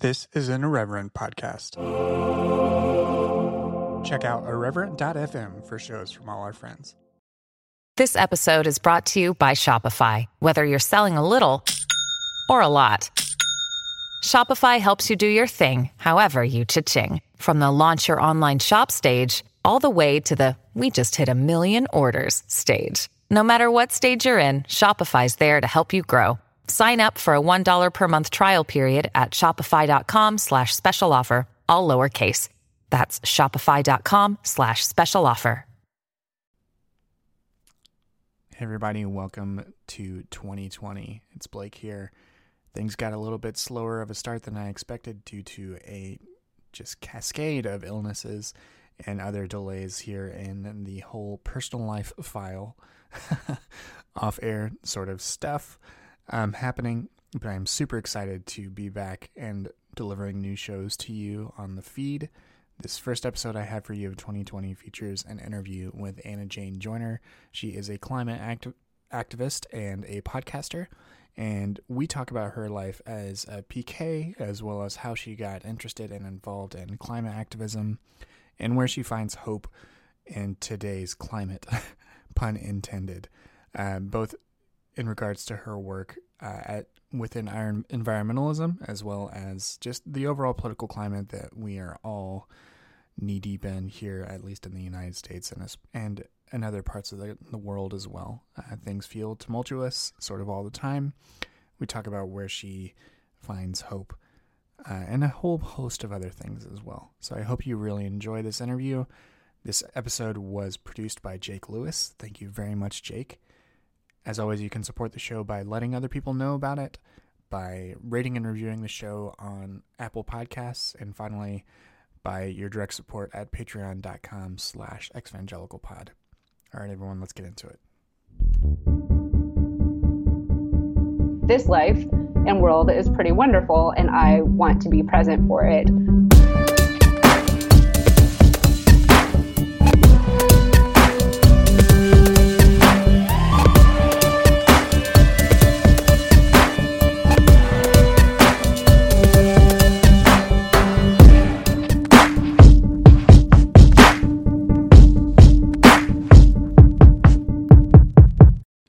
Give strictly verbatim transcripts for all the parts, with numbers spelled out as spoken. This is an Irreverent podcast. Check out irreverent dot f m for shows from all our friends. This episode is brought to you by Shopify. Whether you're selling a little or a lot, Shopify helps you do your thing, however you cha-ching. From the launch your online shop stage, all the way to the we just hit a million orders stage. No matter what stage you're in, Shopify's there to help you grow. Sign up for a one dollar per month trial period at shopify.com slash special offer, all lowercase. That's shopify.com slash special offer. Hey everybody, welcome to twenty twenty. It's Blake here. Things got a little bit slower of a start than I expected due to a just cascade of illnesses and other delays here in the whole personal life file, off-air sort of stuff. Um, happening, but I'm super excited to be back and delivering new shows to you on the feed. This first episode I have for you of twenty twenty features an interview with Anna Jane Joyner. She is a climate act- activist and a podcaster, and we talk about her life as a P K, as well as how she got interested and involved in climate activism, and where she finds hope in today's climate, pun intended. Um, both in regards to her work uh, at within our environmentalism, as well as just the overall political climate that we are all knee-deep in here, at least in the United States and and in other parts of the, the world as well. Uh, things feel tumultuous sort of all the time. We talk about where she finds hope uh, and a whole host of other things as well. So I hope you really enjoy this interview. This episode was produced by Jake Lewis. Thank you very much, Jake. As always, you can support the show by letting other people know about it, by rating and reviewing the show on Apple Podcasts, and finally, by your direct support at patreon.com slash exvangelicalpod. All right, everyone, let's get into it. This life and world is pretty wonderful, and I want to be present for it.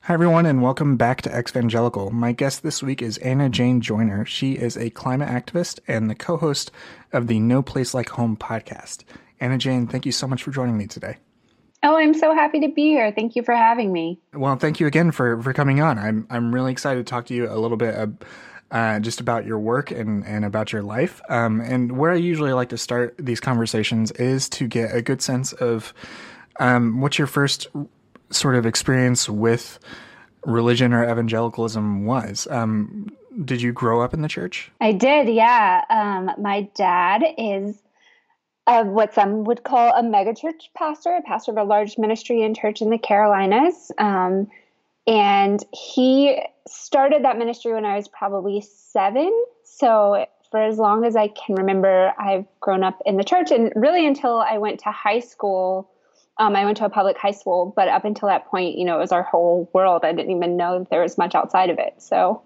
Hi everyone, and welcome back to Exvangelical. My guest this week is Anna Jane Joyner. She is a climate activist and the co-host of the No Place Like Home podcast. Anna Jane, thank you so much for joining me today. Oh, I'm so happy to be here. Thank you for having me. Well, thank you again for, for coming on. I'm I'm really excited to talk to you a little bit uh, just about your work and, and about your life. Um, and where I usually like to start these conversations is to get a good sense of um, what's your first sort of experience with religion or evangelicalism was. Um, did you grow up in the church? I did, yeah. Um, my dad is uh, what some would call a megachurch pastor, a pastor of a large ministry and church in the Carolinas. Um, and he started that ministry when I was probably seven. So for as long as I can remember, I've grown up in the church, and really until I went to high school. Um, I went to a public high school, but up until that point, you know, it was our whole world. I didn't even know that there was much outside of it. So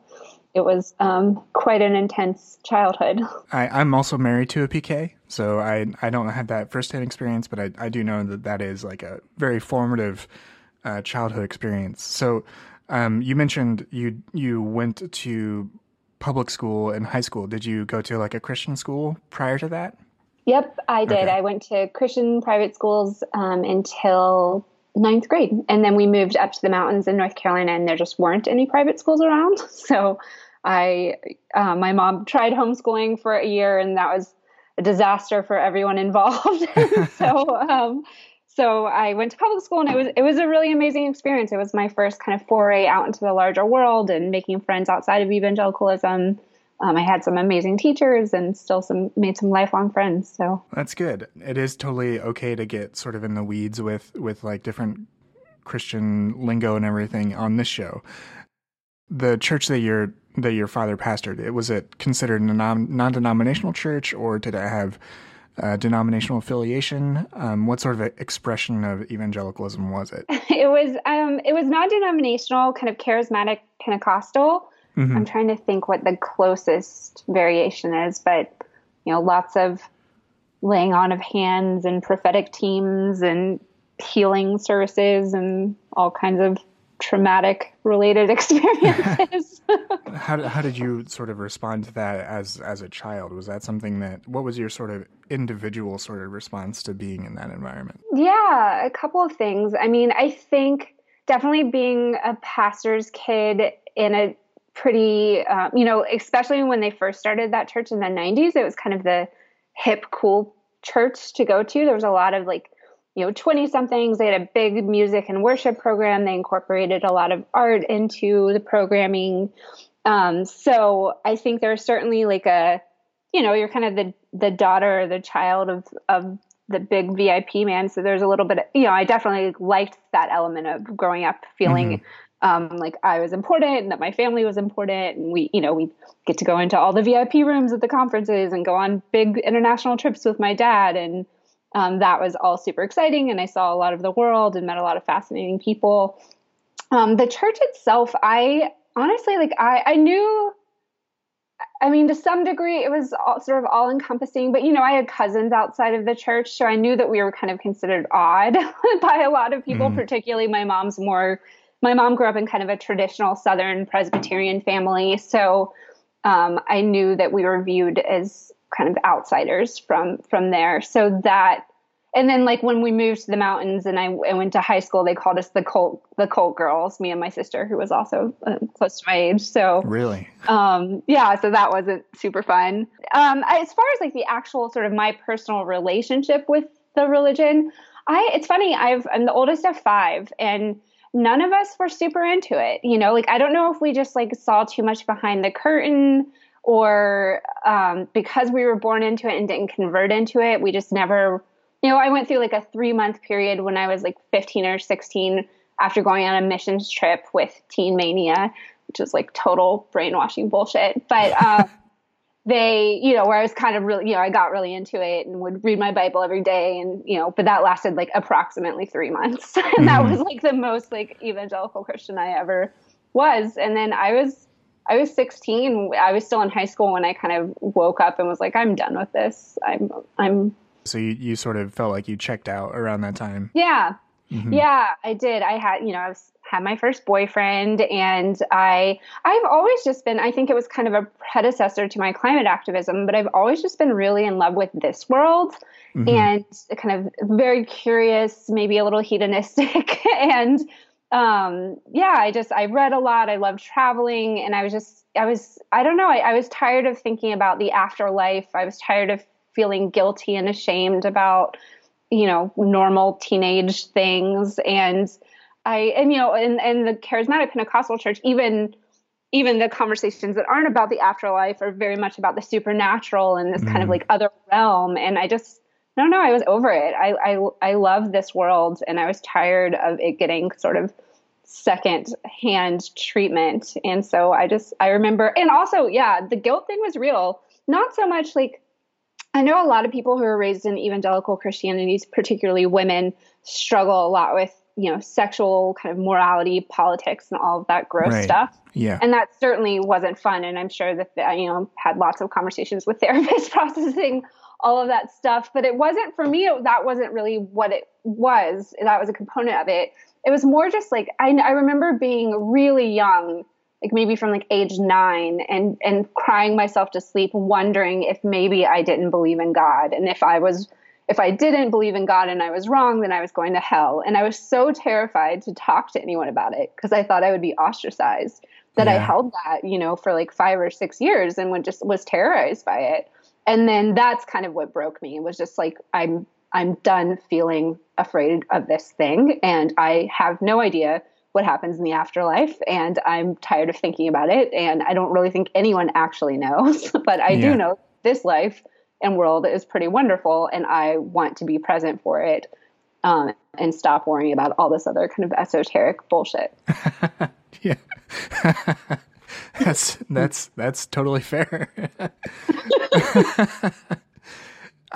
it was um, quite an intense childhood. I, I'm also married to a P K, so I I don't have that firsthand experience, but I, I do know that that is like a very formative uh, childhood experience. So um, you mentioned you you went to public school in high school. Did you go to like a Christian school prior to that? Yep, I did. Okay. I went to Christian private schools um, until ninth grade. And then we moved up to the mountains in North Carolina, and there just weren't any private schools around. So I, uh, my mom tried homeschooling for a year, and that was a disaster for everyone involved. so um, so I went to public school, and it was it was a really amazing experience. It was my first kind of foray out into the larger world and making friends outside of evangelicalism. Um, I had some amazing teachers and still some made some lifelong friends. So that's good. It is totally okay to get sort of in the weeds with, with like different Christian lingo and everything on this show. The church that your that your father pastored, it was it considered a non, non-denominational church, or did it have a denominational affiliation? Um, what sort of expression of evangelicalism was it? It was um, it was non-denominational, kind of charismatic Pentecostal. Mm-hmm. I'm trying to think what the closest variation is, but, you know, lots of laying on of hands and prophetic teams and healing services and all kinds of traumatic related experiences. how, how did you sort of respond to that as, as a child? Was that something that, what was your sort of individual sort of response to being in that environment? Yeah, a couple of things. I mean, I think definitely being a pastor's kid in a pretty, um, you know, especially when they first started that church in the nineties, it was kind of the hip, cool church to go to. There was a lot of like, you know, twenty somethings, they had a big music and worship program. They incorporated a lot of art into the programming. Um, so I think there's certainly like a, you know, you're kind of the, the daughter or the child of, of the big V I P man. So there's a little bit of, you know, I definitely liked that element of growing up feeling mm-hmm. um, like I was important and that my family was important. And we, you know, we get to go into all the V I P rooms at the conferences and go on big international trips with my dad. And Um, that was all super exciting, and I saw a lot of the world and met a lot of fascinating people. Um, the church itself, I honestly, like I, I knew, I mean, to some degree, it was all, sort of all encompassing, but you know, I had cousins outside of the church, so I knew that we were kind of considered odd by a lot of people, mm-hmm. particularly my mom's more, my mom grew up in kind of a traditional Southern Presbyterian family, so um, I knew that we were viewed as kind of outsiders from, from there. So that, and then like when we moved to the mountains and I, I went to high school, they called us the cult, the cult girls, me and my sister, who was also uh, close to my age. So really, um, yeah, so that wasn't super fun. Um, I, as far as like the actual sort of my personal relationship with the religion, I, it's funny, I've, I'm the oldest of five and none of us were super into it. You know, like, I don't know if we just like saw too much behind the curtain, or um, because we were born into it and didn't convert into it, we just never, you know, I went through like a three-month period when I was like fifteen or sixteen after going on a missions trip with Teen Mania, which was like total brainwashing bullshit. But um, they, you know, where I was kind of really, you know, I got really into it and would read my Bible every day and, you know, but that lasted like approximately three months. and mm-hmm. that was like the most like evangelical Christian I ever was. And then I was, I was sixteen. I was still in high school when I kind of woke up and was like, I'm done with this. I'm, I'm. So you, you sort of felt like you checked out around that time. Yeah. Mm-hmm. Yeah, I did. I had, you know, I was, had my first boyfriend and I, I've always just been, I think it was kind of a predecessor to my climate activism, but I've always just been really in love with this world mm-hmm. and kind of very curious, maybe a little hedonistic and, Um, yeah, I just, I read a lot. I loved traveling and I was just, I was, I don't know. I, I was tired of thinking about the afterlife. I was tired of feeling guilty and ashamed about, you know, normal teenage things. And I, and, you know, and, and the charismatic Pentecostal church, even, even the conversations that aren't about the afterlife are very much about the supernatural and this mm. kind of like other realm. And I just, No, no, I was over it. I, I, I love this world and I was tired of it getting sort of second hand treatment. And so I just, I remember, and also, yeah, the guilt thing was real. Not so much like, I know a lot of people who are raised in evangelical Christianity, particularly women, struggle a lot with, you know, sexual kind of morality, politics, and all of that gross right. stuff. Yeah. And that certainly wasn't fun. And I'm sure that, the, you know, had lots of conversations with therapists processing all of that stuff. But it wasn't, for me, it, that wasn't really what it was. That was a component of it. It was more just like, I, I remember being really young, like maybe from like age nine and, and crying myself to sleep, wondering if maybe I didn't believe in God. And if I was, if I didn't believe in God and I was wrong, then I was going to hell. And I was so terrified to talk to anyone about it because I thought I would be ostracized that yeah. I held that, you know, for like five or six years and would just was terrorized by it. And then that's kind of what broke me. It was just like, I'm, I'm done feeling afraid of this thing. And I have no idea what happens in the afterlife. And I'm tired of thinking about it. And I don't really think anyone actually knows, but I yeah. do know this life and world is pretty wonderful. And I want to be present for it. Um, and stop worrying about all this other kind of esoteric bullshit. yeah. That's, that's, that's totally fair.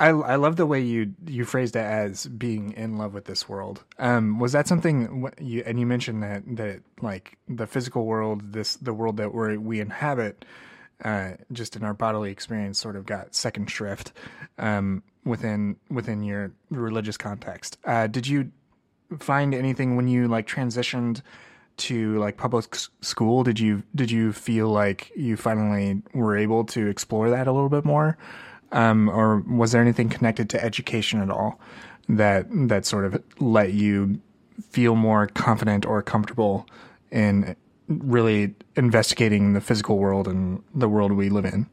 I, I love the way you, you phrased it as being in love with this world. Um, was that something you, and you mentioned that, that like the physical world, this, the world that we're, we inhabit, uh, just in our bodily experience sort of got second shrift, um, within, within your religious context. Uh, did you find anything when you like transitioned to like public school? Did you, did you feel like you finally were able to explore that a little bit more? Um, or was there anything connected to education at all that that sort of let you feel more confident or comfortable in really investigating the physical world and the world we live in?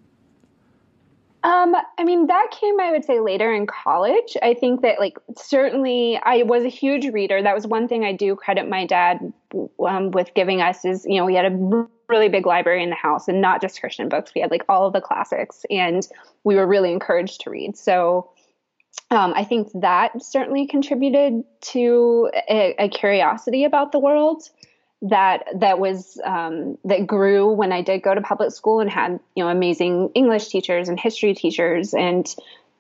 Um, I mean, that came, I would say, later in college. I think that, like, certainly I was a huge reader. That was one thing I do credit my dad um, with giving us is, you know, we had a really big library in the house, and not just Christian books. We had like all of the classics, and we were really encouraged to read. So um, I think that certainly contributed to a, a curiosity about the world that that was um, that grew when I did go to public school and had, you know, amazing English teachers and history teachers, and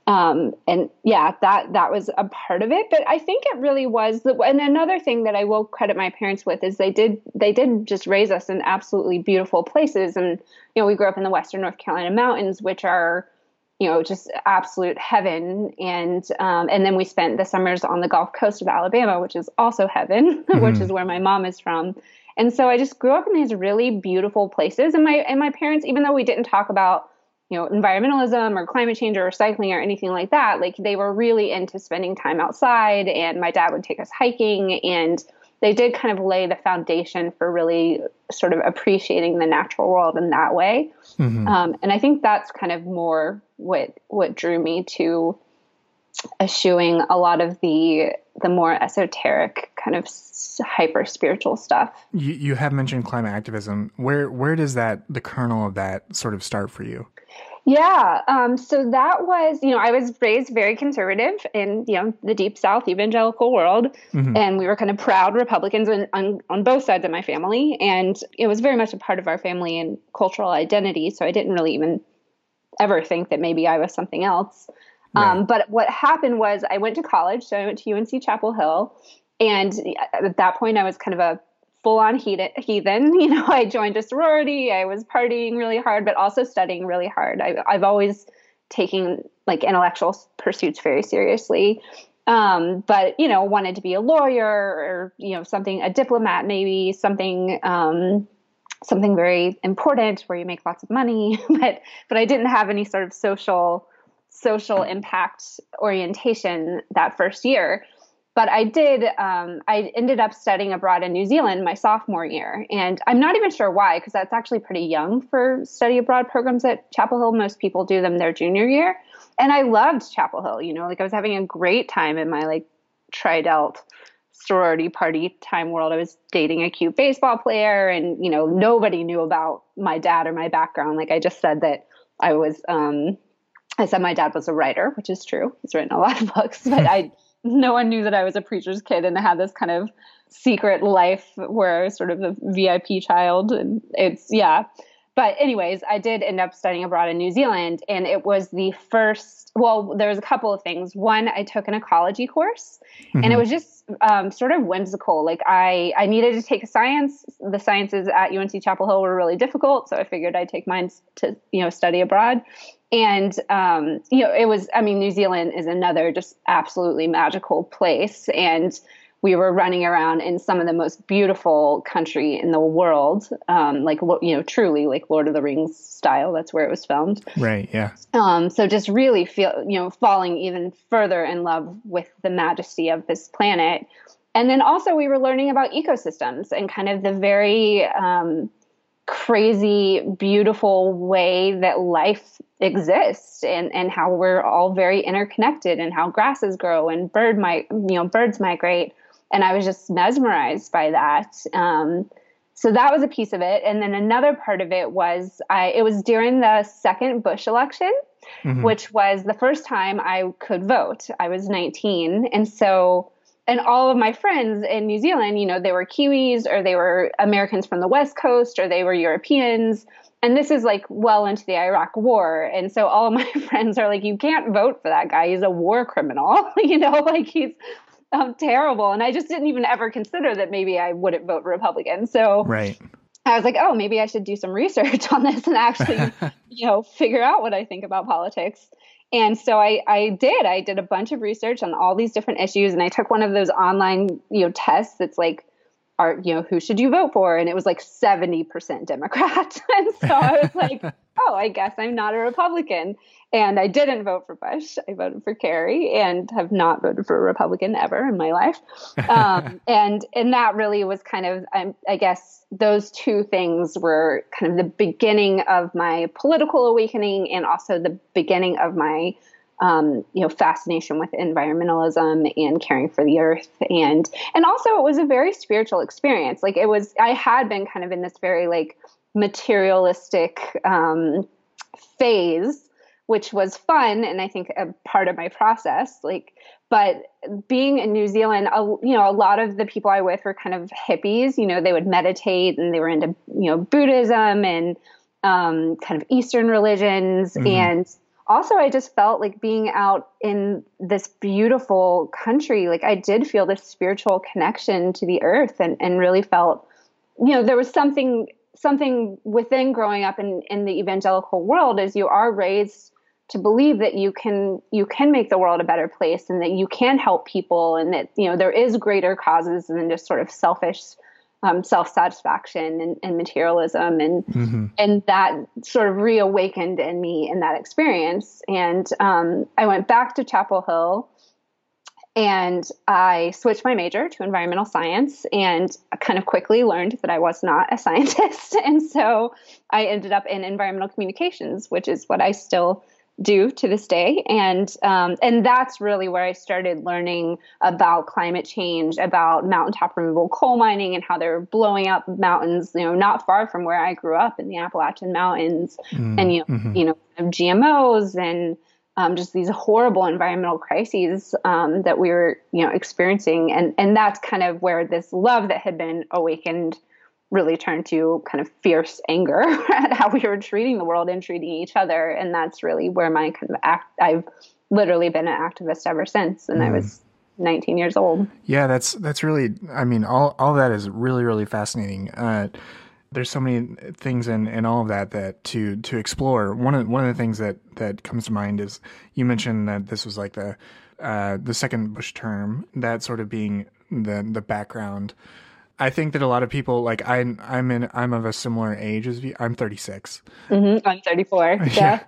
um, and yeah, that that was a part of it. But I think it really was the, and another thing that I will credit my parents with is they did they did just raise us in absolutely beautiful places, and you know we grew up in the Western North Carolina mountains, which are, you know, just absolute heaven. And, um, and then we spent the summers on the Gulf Coast of Alabama, which is also heaven, mm-hmm. which is where my mom is from. And so I just grew up in these really beautiful places. And my, and my parents, even though we didn't talk about, you know, environmentalism or climate change or recycling or anything like that, like they were really into spending time outside, and my dad would take us hiking, and they did kind of lay the foundation for really sort of appreciating the natural world in that way. Mm-hmm. Um, and I think that's kind of more what what drew me to eschewing a lot of the the more esoteric kind of s- hyper spiritual stuff. You, you have mentioned climate activism. Where where does that the kernel of that sort of start for you? Yeah. Um, so that was, you know, I was raised very conservative in, you know, the Deep South evangelical world. Mm-hmm. And we were kind of proud Republicans on, on, on both sides of my family. And it was very much a part of our family and cultural identity. So I didn't really even ever think that maybe I was something else. Right. Um, but what happened was I went to college. So I went to U N C Chapel Hill. And at that point, I was kind of a full-on heathen, you know, I joined a sorority, I was partying really hard, but also studying really hard. I, I've always taken like intellectual pursuits very seriously, um, but, you know, wanted to be a lawyer or, you know, something, a diplomat, maybe something, um, something very important where you make lots of money, but, but I didn't have any sort of social, social impact orientation that first year. But I did, um, I ended up studying abroad in New Zealand my sophomore year. And I'm not even sure why, because that's actually pretty young for study abroad programs at Chapel Hill. Most people do them their junior year. And I loved Chapel Hill, you know, like I was having a great time in my like Tri-Delt sorority party time world. I was dating a cute baseball player, and, you know, nobody knew about my dad or my background. Like I just said that I was, um, I said my dad was a writer, which is true. He's written a lot of books, but I... no one knew that I was a preacher's kid, and I had this kind of secret life where I was sort of a V I P child. And it's, yeah. But anyways, I did end up studying abroad in New Zealand, and it was the first, well, there was a couple of things. One, I took an ecology course, mm-hmm. and it was just um, sort of whimsical. Like I, I needed to take a science. The sciences at U N C Chapel Hill were really difficult, so I figured I'd take mine to, you know, study abroad. And, um, you know, it was, I mean, New Zealand is another just absolutely magical place. And we were running around in some of the most beautiful country in the world. Um, like, you know, truly like Lord of the Rings style. That's where it was filmed. Right. Yeah. Um, so just really feel, you know, falling even further in love with the majesty of this planet. And then also we were learning about ecosystems and kind of the very, um, crazy, beautiful way that life exists, and, and how we're all very interconnected, and how grasses grow and bird might, you know, birds migrate. And I was just mesmerized by that. Um, so that was a piece of it. And then another part of it was I, it was during the second Bush election, mm-hmm. which was the first time I could vote. I was nineteen. And so And all of my friends in New Zealand, you know, they were Kiwis, or they were Americans from the West Coast, or they were Europeans. And this is like well into the Iraq War. And so all my friends are like, you can't vote for that guy. He's a war criminal. You know, like he's um, terrible. And I just didn't even ever consider that maybe I wouldn't vote Republican. So right. I was like, oh, maybe I should do some research on this and actually, you know, figure out what I think about politics. And so I, I did. I did a bunch of research on all these different issues. And I took one of those online, you know, tests that's like, are, you know, who should you vote for? And it was like seventy percent Democrat. And so I was like, oh, I guess I'm not a Republican. And I didn't vote for Bush. I voted for Kerry and have not voted for a Republican ever in my life. Um, and and that really was kind of, I, I guess, those two things were kind of the beginning of my political awakening and also the beginning of my, um, you know, fascination with environmentalism and caring for the earth. And and also it was a very spiritual experience. Like it was, I had been kind of in this very like materialistic um, phase, which was fun and I think a part of my process. Like, but being in New Zealand, a, you know, a lot of the people I with were kind of hippies. You know, they would meditate and they were into, you know, Buddhism and um, kind of Eastern religions. Mm-hmm. And also I just felt like being out in this beautiful country, like I did feel this spiritual connection to the earth and, and really felt, you know, there was something, something within growing up in, in the evangelical world is you are raised to believe that you can, you can make the world a better place and that you can help people and that, you know, there is greater causes than just sort of selfish, um, self-satisfaction and, and materialism. And, mm-hmm. and that sort of reawakened in me in that experience. And, um, I went back to Chapel Hill and I switched my major to environmental science and kind of quickly learned that I was not a scientist. And so I ended up in environmental communications, which is what I still do to this day. And um, and that's really where I started learning about climate change, about mountaintop removal coal mining and how they're blowing up mountains, you know, not far from where I grew up in the Appalachian Mountains. Mm, and, you know, mm-hmm. you know, G M Os and Um, just these horrible environmental crises um, that we were, you know, experiencing. And and that's kind of where this love that had been awakened really turned to kind of fierce anger at how we were treating the world and treating each other. And that's really where my kind of act, I've literally been an activist ever since. And mm. I was nineteen years old. Yeah, that's, that's really, I mean, all, all that is really, really fascinating. Uh, There's so many things in, in all of that that to to explore. One of one of the things that, that comes to mind is you mentioned that this was like the uh, the second Bush term, that sort of being the the background. I think that a lot of people like I I'm in I'm of a similar age as you. I'm thirty-six. Mm-hmm. I'm thirty-four. Yeah. yeah.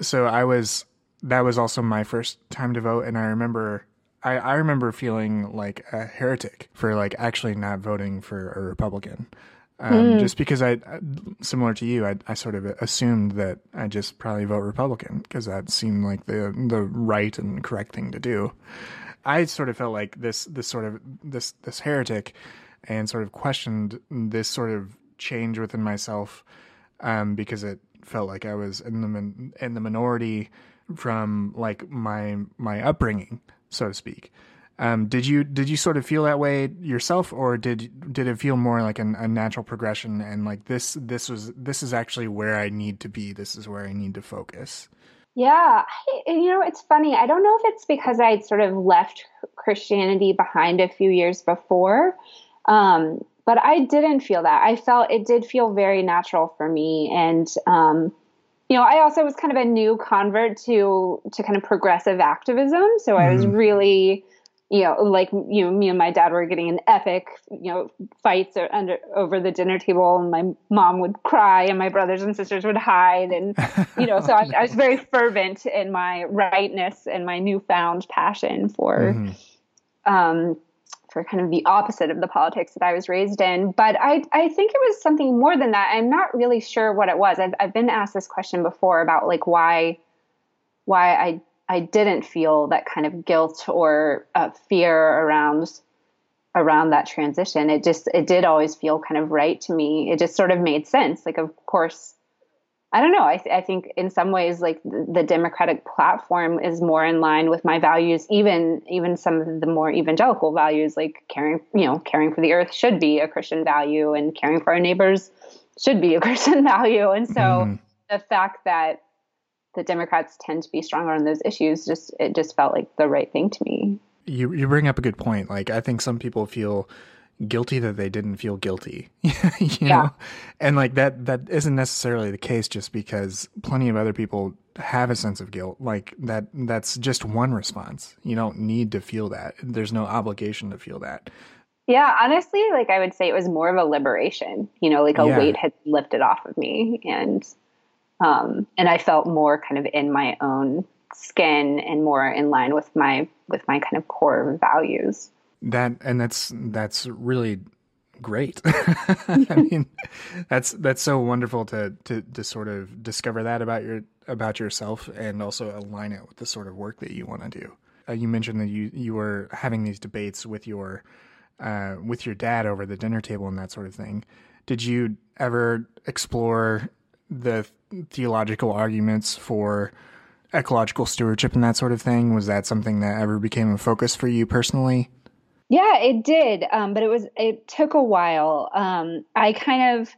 So I was that was also my first time to vote, and I remember. I, I remember feeling like a heretic for like actually not voting for a Republican. Um, mm. Just because I, similar to you, I, I sort of assumed that I just probably vote Republican because that seemed like the the right and correct thing to do. I sort of felt like this this sort of this this heretic, and sort of questioned this sort of change within myself um, because it felt like I was in the in the minority from like my my upbringing, so to speak. Um, did you did you sort of feel that way yourself, or did did it feel more like an, a natural progression and like this this was this is actually where I need to be. This is where I need to focus. Yeah, I, and you know, it's funny. I don't know if it's because I had sort of left Christianity behind a few years before, um, but I didn't feel that. I felt it did feel very natural for me, and um, you know, I also was kind of a new convert to to kind of progressive activism, so mm-hmm. I was really. You know, like, you know, me and my dad were getting in epic, you know, fights under, over the dinner table, and my mom would cry and my brothers and sisters would hide. And, you know, so I, I was very fervent in my rightness and my newfound passion for, mm-hmm. um, for kind of the opposite of the politics that I was raised in. But I, I think it was something more than that. I'm not really sure what it was. I've, I've been asked this question before about like why, why I, I didn't feel that kind of guilt or uh, fear around around that transition. It just, it did always feel kind of right to me. It just sort of made sense. Like, of course, I don't know. I, th- I think in some ways, like the, the Democratic platform is more in line with my values, even even some of the more evangelical values, like caring, you know, caring for the earth should be a Christian value, and caring for our neighbors should be a Christian value. And so mm-hmm. the fact that the Democrats tend to be stronger on those issues, just it just felt like the right thing to me. You you bring up a good point. Like, I think some people feel guilty that they didn't feel guilty, you yeah. know? And like that, that isn't necessarily the case just because plenty of other people have a sense of guilt. Like that, that's just one response. You don't need to feel that. There's no obligation to feel that. Yeah. Honestly, like I would say it was more of a liberation, you know, like a yeah. weight had lifted off of me, and, um, and I felt more kind of in my own skin and more in line with my, with my kind of core values. That, and that's, that's really great. I mean, that's, that's so wonderful to, to, to sort of discover that about your, about yourself and also align it with the sort of work that you want to do. Uh, you mentioned that you, you were having these debates with your, uh, with your dad over the dinner table and that sort of thing. Did you ever explore the theological arguments for ecological stewardship and that sort of thing? Was that something that ever became a focus for you personally? Yeah, it did. Um, but it was, it took a while. Um, I kind of,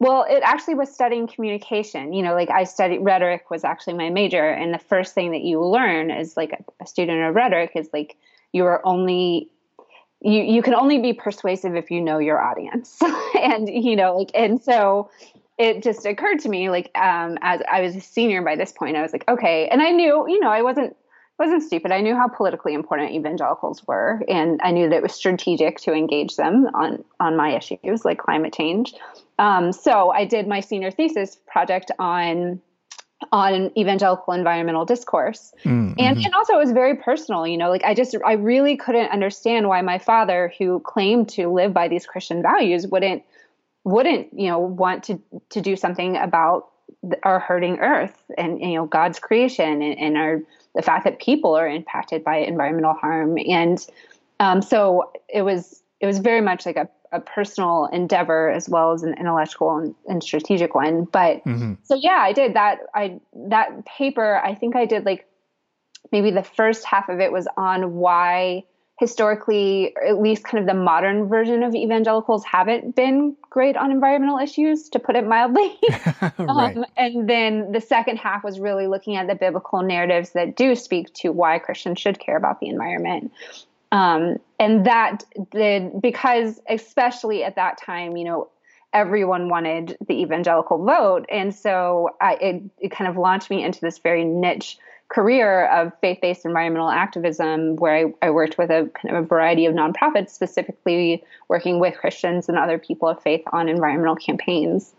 well, it actually was studying communication, you know, like I studied rhetoric was actually my major. And the first thing that you learn as like a, a student of rhetoric is like, you are only, you, you can only be persuasive if you know your audience. And, you know, like, and so it just occurred to me, like, um, as I was a senior by this point, I was like, okay. And I knew, you know, I wasn't, wasn't stupid. I knew how politically important evangelicals were, and I knew that it was strategic to engage them on, on my issues like climate change. Um, so I did my senior thesis project on on evangelical environmental discourse. Mm-hmm. And, and also it was very personal, you know, like I just, I really couldn't understand why my father, who claimed to live by these Christian values, wouldn't, wouldn't, you know, want to, to do something about our hurting earth and, you know, God's creation and, and our, the fact that people are impacted by environmental harm. And um, so it was, it was very much like a, a personal endeavor as well as an intellectual and, and strategic one. But mm-hmm. so, yeah, I did that. I, that paper, I think I did like maybe the first half of it was on why historically, or at least kind of the modern version of evangelicals haven't been great on environmental issues, to put it mildly. Right. um, and then the second half was really looking at the biblical narratives that do speak to why Christians should care about the environment. Um, and that did, because especially at that time, you know, everyone wanted the evangelical vote. And so I, it, it kind of launched me into this very niche career of faith-based environmental activism, where I, I worked with a kind of a variety of nonprofits, specifically working with Christians and other people of faith on environmental campaigns.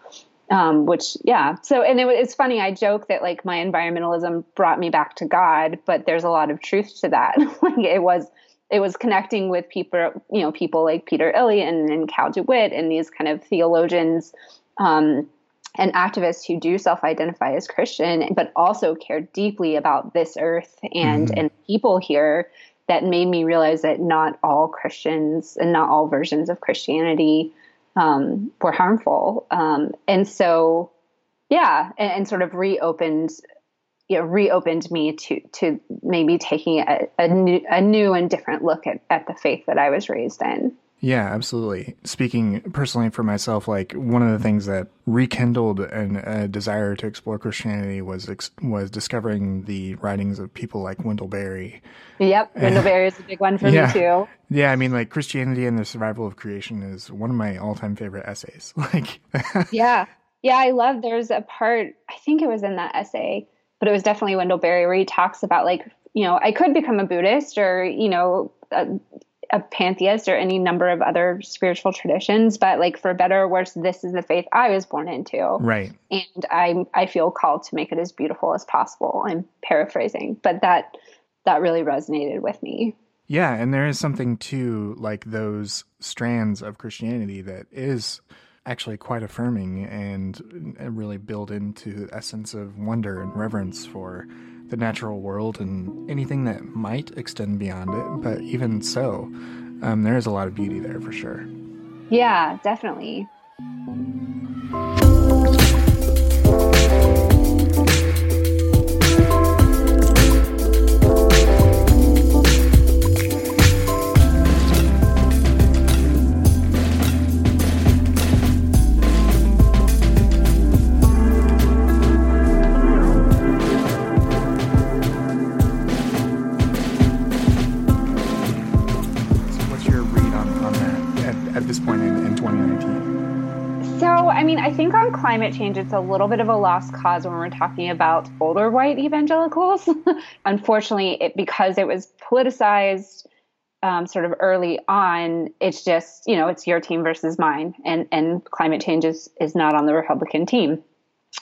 Um, which, yeah. So, and it, it's funny, I joke that like my environmentalism brought me back to God, but there's a lot of truth to that. Like it was, it was connecting with people, you know, people like Peter Illy and, and Cal DeWitt and these kind of theologians, um, and activists who do self-identify as Christian, but also care deeply about this earth and, mm-hmm. and people here, that made me realize that not all Christians and not all versions of Christianity um, were harmful. Um, and so, yeah, and, and sort of reopened, you know, reopened me to, to maybe taking a, a, new, a new and different look at, at the faith that I was raised in. Yeah, absolutely. Speaking personally for myself, like one of the things that rekindled an, a desire to explore Christianity was ex- was discovering the writings of people like Wendell Berry. Yep, Wendell Berry is a big one for yeah. me too. Yeah, I mean, like Christianity and the Survival of Creation is one of my all-time favorite essays. Like, yeah, yeah, I love. There's a part, I think it was in that essay, but it was definitely Wendell Berry, where he talks about like, you know, I could become a Buddhist or you know. A, a pantheist or any number of other spiritual traditions, but like for better or worse, this is the faith I was born into. Right. And I, I feel called to make it as beautiful as possible. I'm paraphrasing, but that, that really resonated with me. Yeah. And there is something to like those strands of Christianity that is actually quite affirming and really build into the essence of wonder and reverence for the natural world and anything that might extend beyond it. But even so, um, there is a lot of beauty there for sure. Yeah, definitely. I mean, I think on climate change, it's a little bit of a lost cause when we're talking about older white evangelicals. Unfortunately, it, because it was politicized um, sort of early on, it's just, you know, it's your team versus mine. And, and climate change is, is not on the Republican team.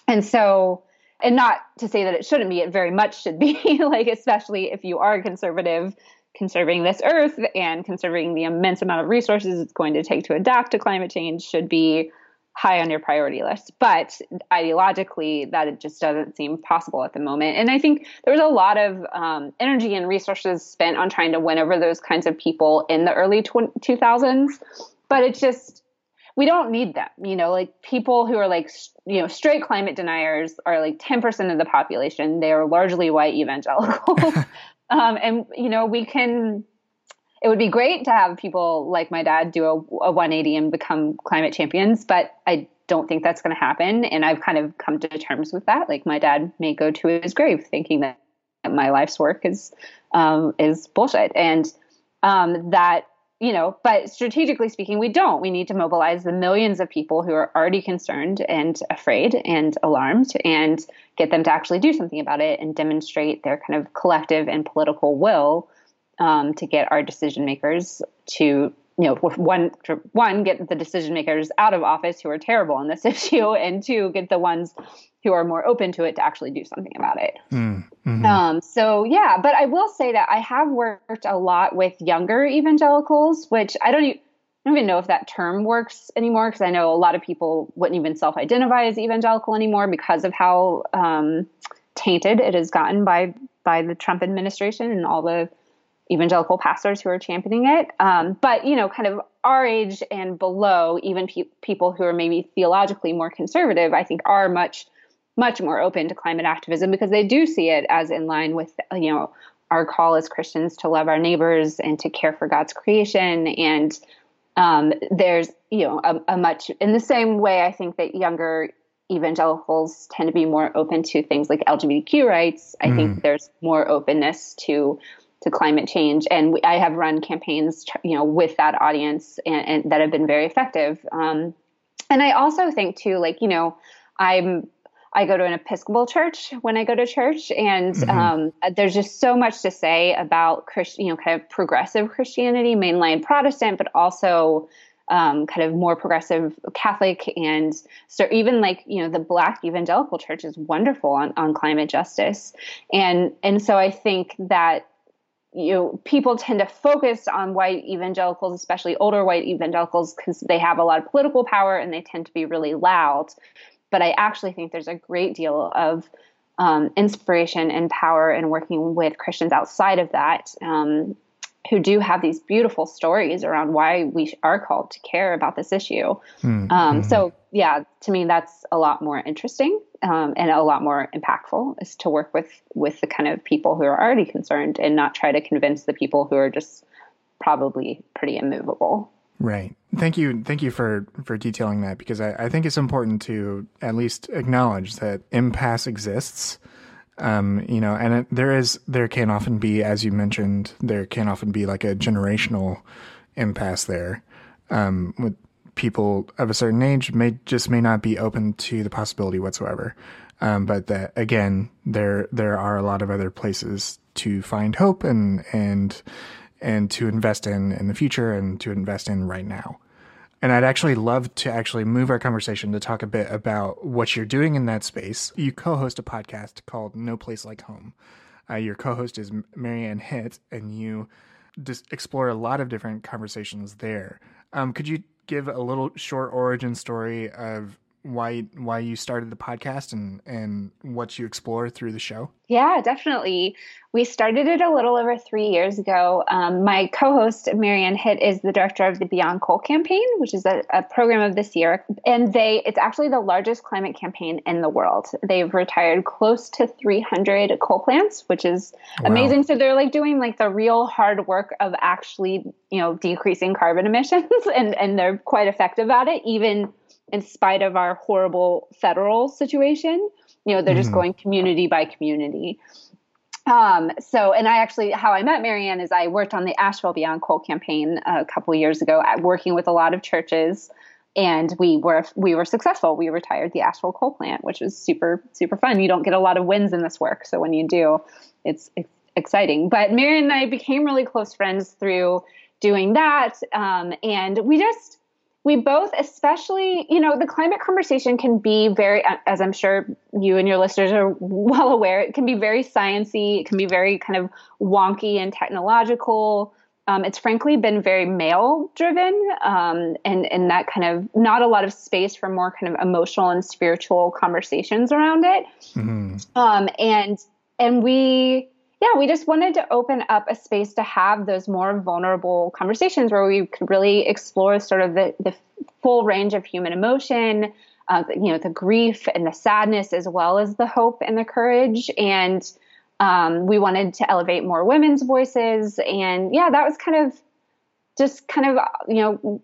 And so, and not to say that it shouldn't be, it very much should be, like, especially if you are a conservative, conserving this earth and conserving the immense amount of resources it's going to take to adapt to climate change should be high on your priority list. But ideologically, that it just doesn't seem possible at the moment. And I think there was a lot of um, energy and resources spent on trying to win over those kinds of people in the early two thousands. But it's just, we don't need them. You know, like, people who are like, you know, straight climate deniers are like ten percent of the population. They are largely white evangelicals. Um, and, you know, we can, it would be great to have people like my dad do a, a one eighty and become climate champions, but I don't think that's going to happen. And I've kind of come to terms with that. Like, my dad may go to his grave thinking that my life's work is, um, is bullshit. And, um, that, you know, but strategically speaking, we don't, we need to mobilize the millions of people who are already concerned and afraid and alarmed and get them to actually do something about it and demonstrate their kind of collective and political will, um, to get our decision makers to, you know, one, one, get the decision makers out of office who are terrible on this issue, and two, get the ones who are more open to it to actually do something about it. Mm, mm-hmm. Um, so yeah, but I will say that I have worked a lot with younger evangelicals, which I don't, I don't even know if that term works anymore, because I know a lot of people wouldn't even self-identify as evangelical anymore because of how um, tainted it has gotten by by the Trump administration and all the evangelical pastors who are championing it. Um, but, you know, kind of our age and below, even pe- people who are maybe theologically more conservative, I think are much much more open to climate activism, because they do see it as in line with, you know, our call as Christians to love our neighbors and to care for God's creation. And um, there's, you know, a, a much, in the same way, I think that younger evangelicals tend to be more open to things like L G B T Q rights. I mm. think there's more openness to to climate change. And we, I have run campaigns, you know, with that audience and, and that have been very effective. Um, and I also think too, like, you know, I'm, I go to an Episcopal church when I go to church, and mm-hmm. um, there's just so much to say about Christ, you know, kind of progressive Christianity, mainline Protestant, but also um, kind of more progressive Catholic, and so even like, you know, the Black evangelical church is wonderful on, on climate justice, and and so I think that, you know, people tend to focus on white evangelicals, especially older white evangelicals, because they have a lot of political power and they tend to be really loud. But I actually think there's a great deal of um, inspiration and power in working with Christians outside of that, um, who do have these beautiful stories around why we are called to care about this issue. Mm-hmm. Um, so, yeah, to me, that's a lot more interesting um, and a lot more impactful, is to work with with the kind of people who are already concerned and not try to convince the people who are just probably pretty immovable. Right. Thank you. Thank you for, for detailing that, because I, I think it's important to at least acknowledge that impasse exists. Um, you know, and it, there is, there can often be, as you mentioned, there can often be like a generational impasse there, um, with people of a certain age may just may not be open to the possibility whatsoever. Um, but that, again, there, there are a lot of other places to find hope and, and, and to invest in in the future and to invest in right now. And I'd actually love to actually move our conversation to talk a bit about what you're doing in that space. You co-host a podcast called No Place Like Home. Uh, your co-host is Marianne Hitt, and you just explore a lot of different conversations there. Um, could you give a little short origin story of why why you started the podcast and, and what you explore through the show? Yeah, definitely. We started it a little over three years ago. Um, my co-host, Marianne Hitt, is the director of the Beyond Coal campaign, which is a, a program of this year. And they it's actually the largest climate campaign in the world. They've retired close to three hundred coal plants, which is wow. amazing. So they're like doing like the real hard work of actually, you know, decreasing carbon emissions. and, and they're quite effective at it, even in spite of our horrible federal situation. You know, they're mm-hmm. just going community by community. Um, so, and I actually, how I met Marianne is I worked on the Asheville Beyond Coal campaign a couple years ago, at working with a lot of churches And we were we were successful. We retired the Asheville coal plant, which was super, super fun. You don't get a lot of wins in this work. So when you do, it's, it's exciting. But Marianne and I became really close friends through doing that. Um, and we just, we both, especially, you know, the climate conversation can be very, as I'm sure you and your listeners are well aware, it can be very sciencey. It can be very kind of wonky and technological. Um, it's frankly been very male driven, um, and, and that kind of not a lot of space for more kind of emotional and spiritual conversations around it. Mm-hmm. Um, and, and we, yeah, we just wanted to open up a space to have those more vulnerable conversations where we could really explore sort of the, the full range of human emotion, uh, you know, the grief and the sadness, as well as the hope and the courage. And, Um, we wanted to elevate more women's voices, and yeah, that was kind of just kind of, you know,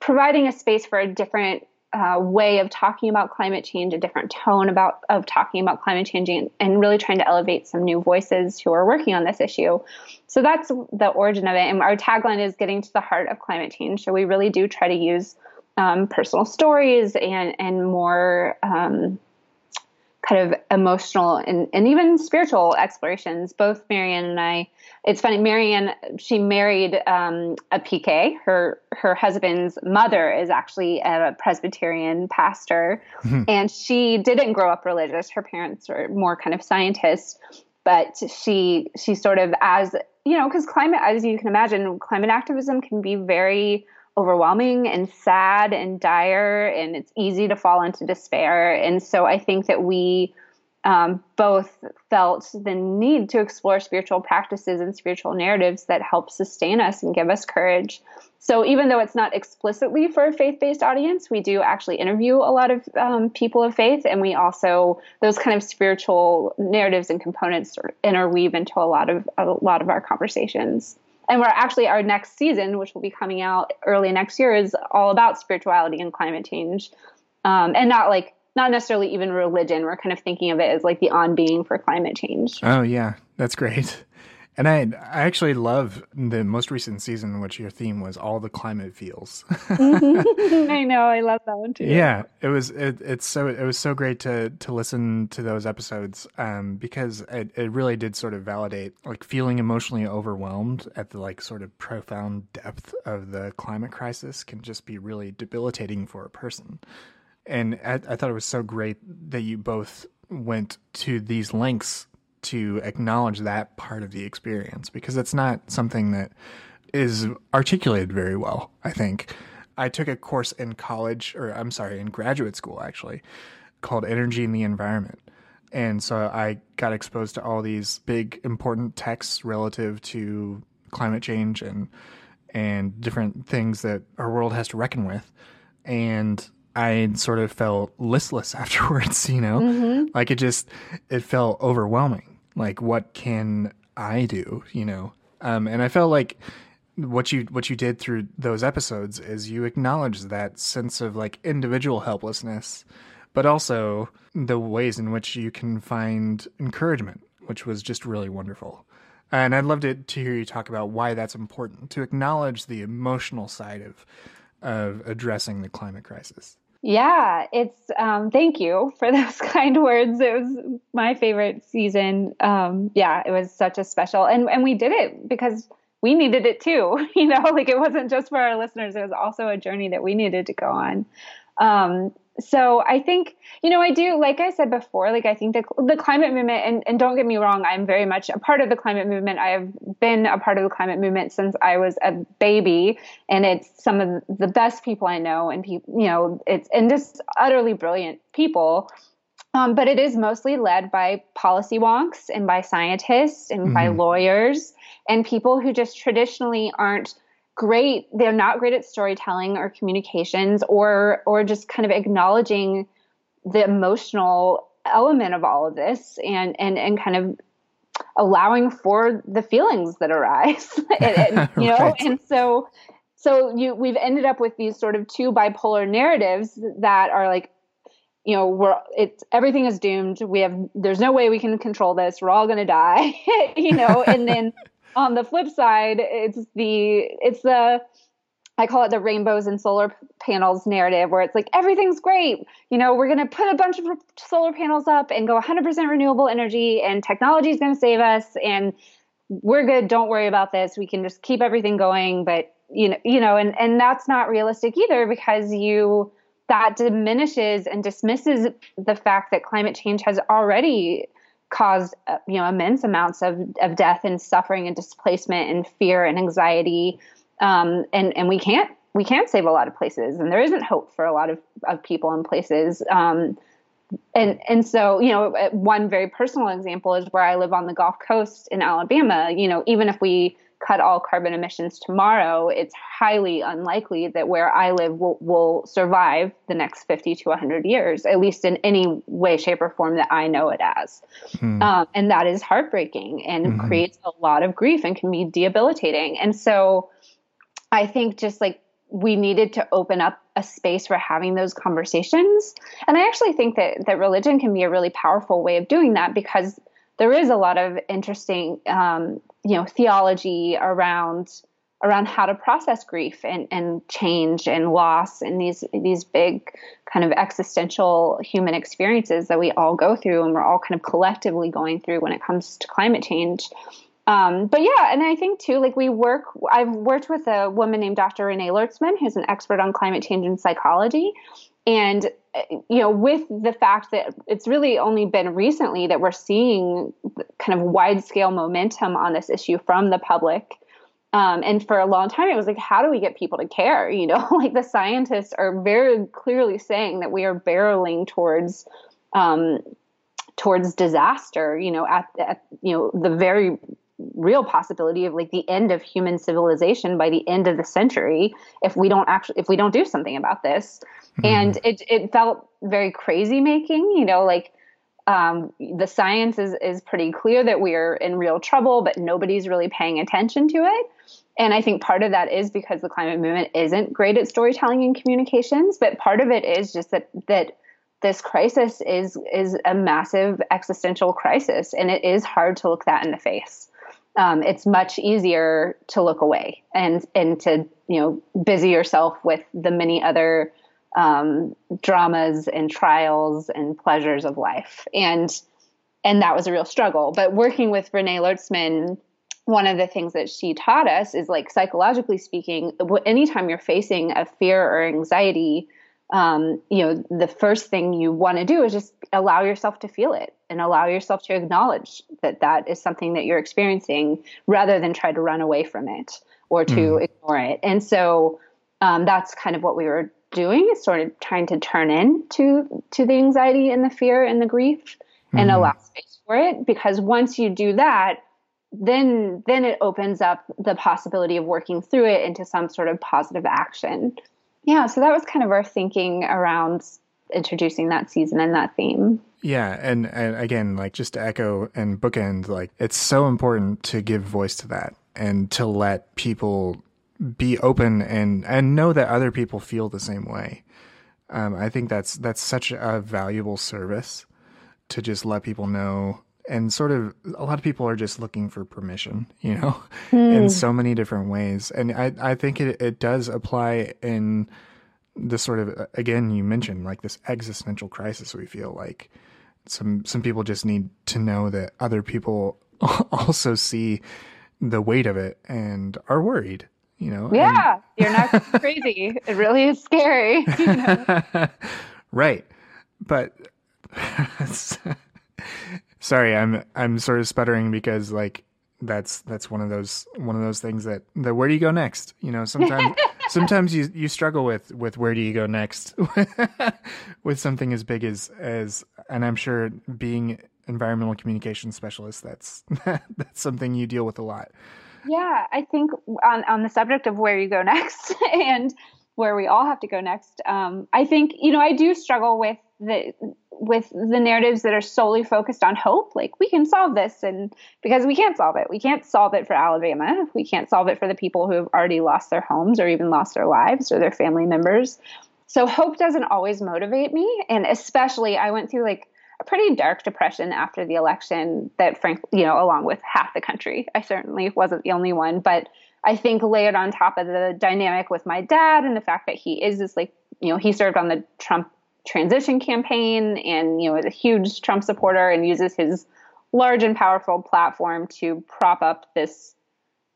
providing a space for a different uh, way of talking about climate change, a different tone about, of talking about climate change, and, and really trying to elevate some new voices who are working on this issue. So that's the origin of it. And our tagline is getting to the heart of climate change. So we really do try to use um, personal stories and, and more, um, kind of emotional and, and even spiritual explorations. Both Marianne and I, it's funny, Marianne, she married um, a P K. Her her husband's mother is actually a Presbyterian pastor, mm-hmm. and she didn't grow up religious. Her parents were more kind of scientists, but she she sort of, as, you know, because climate, as you can imagine, climate activism can be very overwhelming and sad and dire, and it's easy to fall into despair. And so I think that we um, both felt the need to explore spiritual practices and spiritual narratives that help sustain us and give us courage. So even though it's not explicitly for a faith-based audience, we do actually interview a lot of um, people of faith. And we also, those kind of spiritual narratives and components sort of interweave into a lot of, a lot of our conversations. And we're actually, our next season, which will be coming out early next year, is all about spirituality and climate change. Um, and not like, not necessarily even religion. We're kind of thinking of it as like the On Being for climate change. Oh yeah, that's great. And I, I actually love the most recent season in which your theme was all the climate feels. I know, I love that one too. Yeah, it was. It, it's so it was so great to to listen to those episodes um, because it, it really did sort of validate like feeling emotionally overwhelmed at the like sort of profound depth of the climate crisis can just be really debilitating for a person. And I, I thought it was so great that you both went to these lengths to acknowledge that part of the experience, because it's not something that is articulated very well, I think. I took a course in college, or I'm sorry, in graduate school, actually, called Energy and the Environment. And so I got exposed to all these big, important texts relative to climate change and and different things that our world has to reckon with. And I sort of felt listless afterwards, you know? Mm-hmm. Like it just, it felt overwhelming. Like, what can I do, you know? Um, and I felt like what you what you did through those episodes is you acknowledged that sense of, like, individual helplessness, but also the ways in which you can find encouragement, which was just really wonderful. And I loved it to hear you talk about why that's important, to acknowledge the emotional side of of addressing the climate crisis. Yeah, it's, um, thank you for those kind words. It was my favorite season. Um, yeah, it was such a special, and, and we did it because we needed it too, you know, like it wasn't just for our listeners. It was also a journey that we needed to go on. Um, so I think, you know, I do, like I said before, like, I think the, the climate movement, and, and don't get me wrong, I'm very much a part of the climate movement. I have been a part of the climate movement since I was a baby, and it's some of the best people I know, and people, you know, it's, and just utterly brilliant people. Um, but it is mostly led by policy wonks and by scientists and mm-hmm. by lawyers and people who just traditionally aren't great. They're not great at storytelling or communications, or or just kind of acknowledging the emotional element of all of this, and and and kind of allowing for the feelings that arise, and, and, you know. Right. And so, so you we've ended up with these sort of two bipolar narratives that are like, you know, we're it's everything is doomed. We have there's no way we can control this. We're all gonna die, you know. And then. On the flip side, it's the, it's the, I call it the rainbows and solar panels narrative, where it's like, everything's great. You know, we're going to put a bunch of solar panels up and go one hundred percent renewable energy, and technology is going to save us, and we're good. Don't worry about this. We can just keep everything going. But, you know, you know, and, and that's not realistic either, because you, that diminishes and dismisses the fact that climate change has already caused, you know, immense amounts of, of death and suffering and displacement and fear and anxiety. Um, and, and we can't, we can't save a lot of places, and there isn't hope for a lot of, of people and places. Um, and, and so, you know, one very personal example is where I live on the Gulf Coast in Alabama. You know, even if we cut all carbon emissions tomorrow, it's highly unlikely that where I live will, will survive the next fifty to a hundred years, at least in any way, shape, or form that I know it as. Hmm. Um, and that is heartbreaking and mm-hmm. creates a lot of grief and can be debilitating. And so I think just like we needed to open up a space for having those conversations. And I actually think that, that religion can be a really powerful way of doing that, because there is a lot of interesting, um, you know, theology around, around how to process grief and, and change and loss and these, these big kind of existential human experiences that we all go through, and we're all kind of collectively going through when it comes to climate change. Um, but yeah, and I think too, like we work, I've worked with a woman named Doctor Renee Lertzman, who's an expert on climate change and psychology. And, you know, with the fact that it's really only been recently that we're seeing kind of wide scale momentum on this issue from the public. Um, and for a long time, it was like, how do we get people to care? You know, like the scientists are very clearly saying that we are barreling towards, um, towards disaster, you know, at, at you know, the very real possibility of like the end of human civilization by the end of the century, if we don't actually, if we don't do something about this. Mm. And it, it felt very crazy making, you know, like, um, the science is, is pretty clear that we are in real trouble, but nobody's really paying attention to it. And I think part of that is because the climate movement isn't great at storytelling and communications, but part of it is just that, that, this crisis is, is a massive existential crisis, and it is hard to look that in the face. Um, it's much easier to look away and, and to, you know, busy yourself with the many other, um, dramas and trials and pleasures of life. And, and that was a real struggle. But working with Renee Lertzman, one of the things that she taught us is, like, psychologically speaking, anytime you're facing a fear or anxiety, Um, you know, the first thing you want to do is just allow yourself to feel it and allow yourself to acknowledge that that is something that you're experiencing, rather than try to run away from it or to mm. ignore it. And so um, that's kind of what we were doing, is sort of trying to turn in to, to the anxiety and the fear and the grief mm. and allow space for it. Because once you do that, then then it opens up the possibility of working through it into some sort of positive action. Yeah, so that was kind of our thinking around introducing that season and that theme. Yeah, and, and again, like, just to echo and bookend, like, it's so important to give voice to that and to let people be open and, and know that other people feel the same way. Um, I think that's that's such a valuable service, to just let people know. And sort of, a lot of people are just looking for permission, you know, mm. in so many different ways. And I, I think it, it does apply in the sort of, again, you mentioned, like, this existential crisis we feel like. Some, some people just need to know that other people also see the weight of it and are worried, you know. Yeah, and... you're not crazy. It really is scary. You know? Right. But... Sorry, I'm I'm sort of sputtering, because like that's that's one of those one of those things that, that where do you go next? You know, sometimes sometimes you, you struggle with, with where do you go next with something as big as, as and I'm sure being environmental communication specialist, that's that's something you deal with a lot. Yeah, I think on, on the subject of where you go next and where we all have to go next, um, I think, you know, I do struggle with the with the narratives that are solely focused on hope, like we can solve this, and because we can't solve it. We can't solve it for Alabama. We can't solve it for the people who have already lost their homes or even lost their lives or their family members. So hope doesn't always motivate me. And especially I went through like pretty dark depression after the election that, frankly, you know, along with half the country, I certainly wasn't the only one, but I think layered on top of the dynamic with my dad and the fact that he is this, like, you know, he served on the Trump transition campaign and, you know, is a huge Trump supporter and uses his large and powerful platform to prop up this,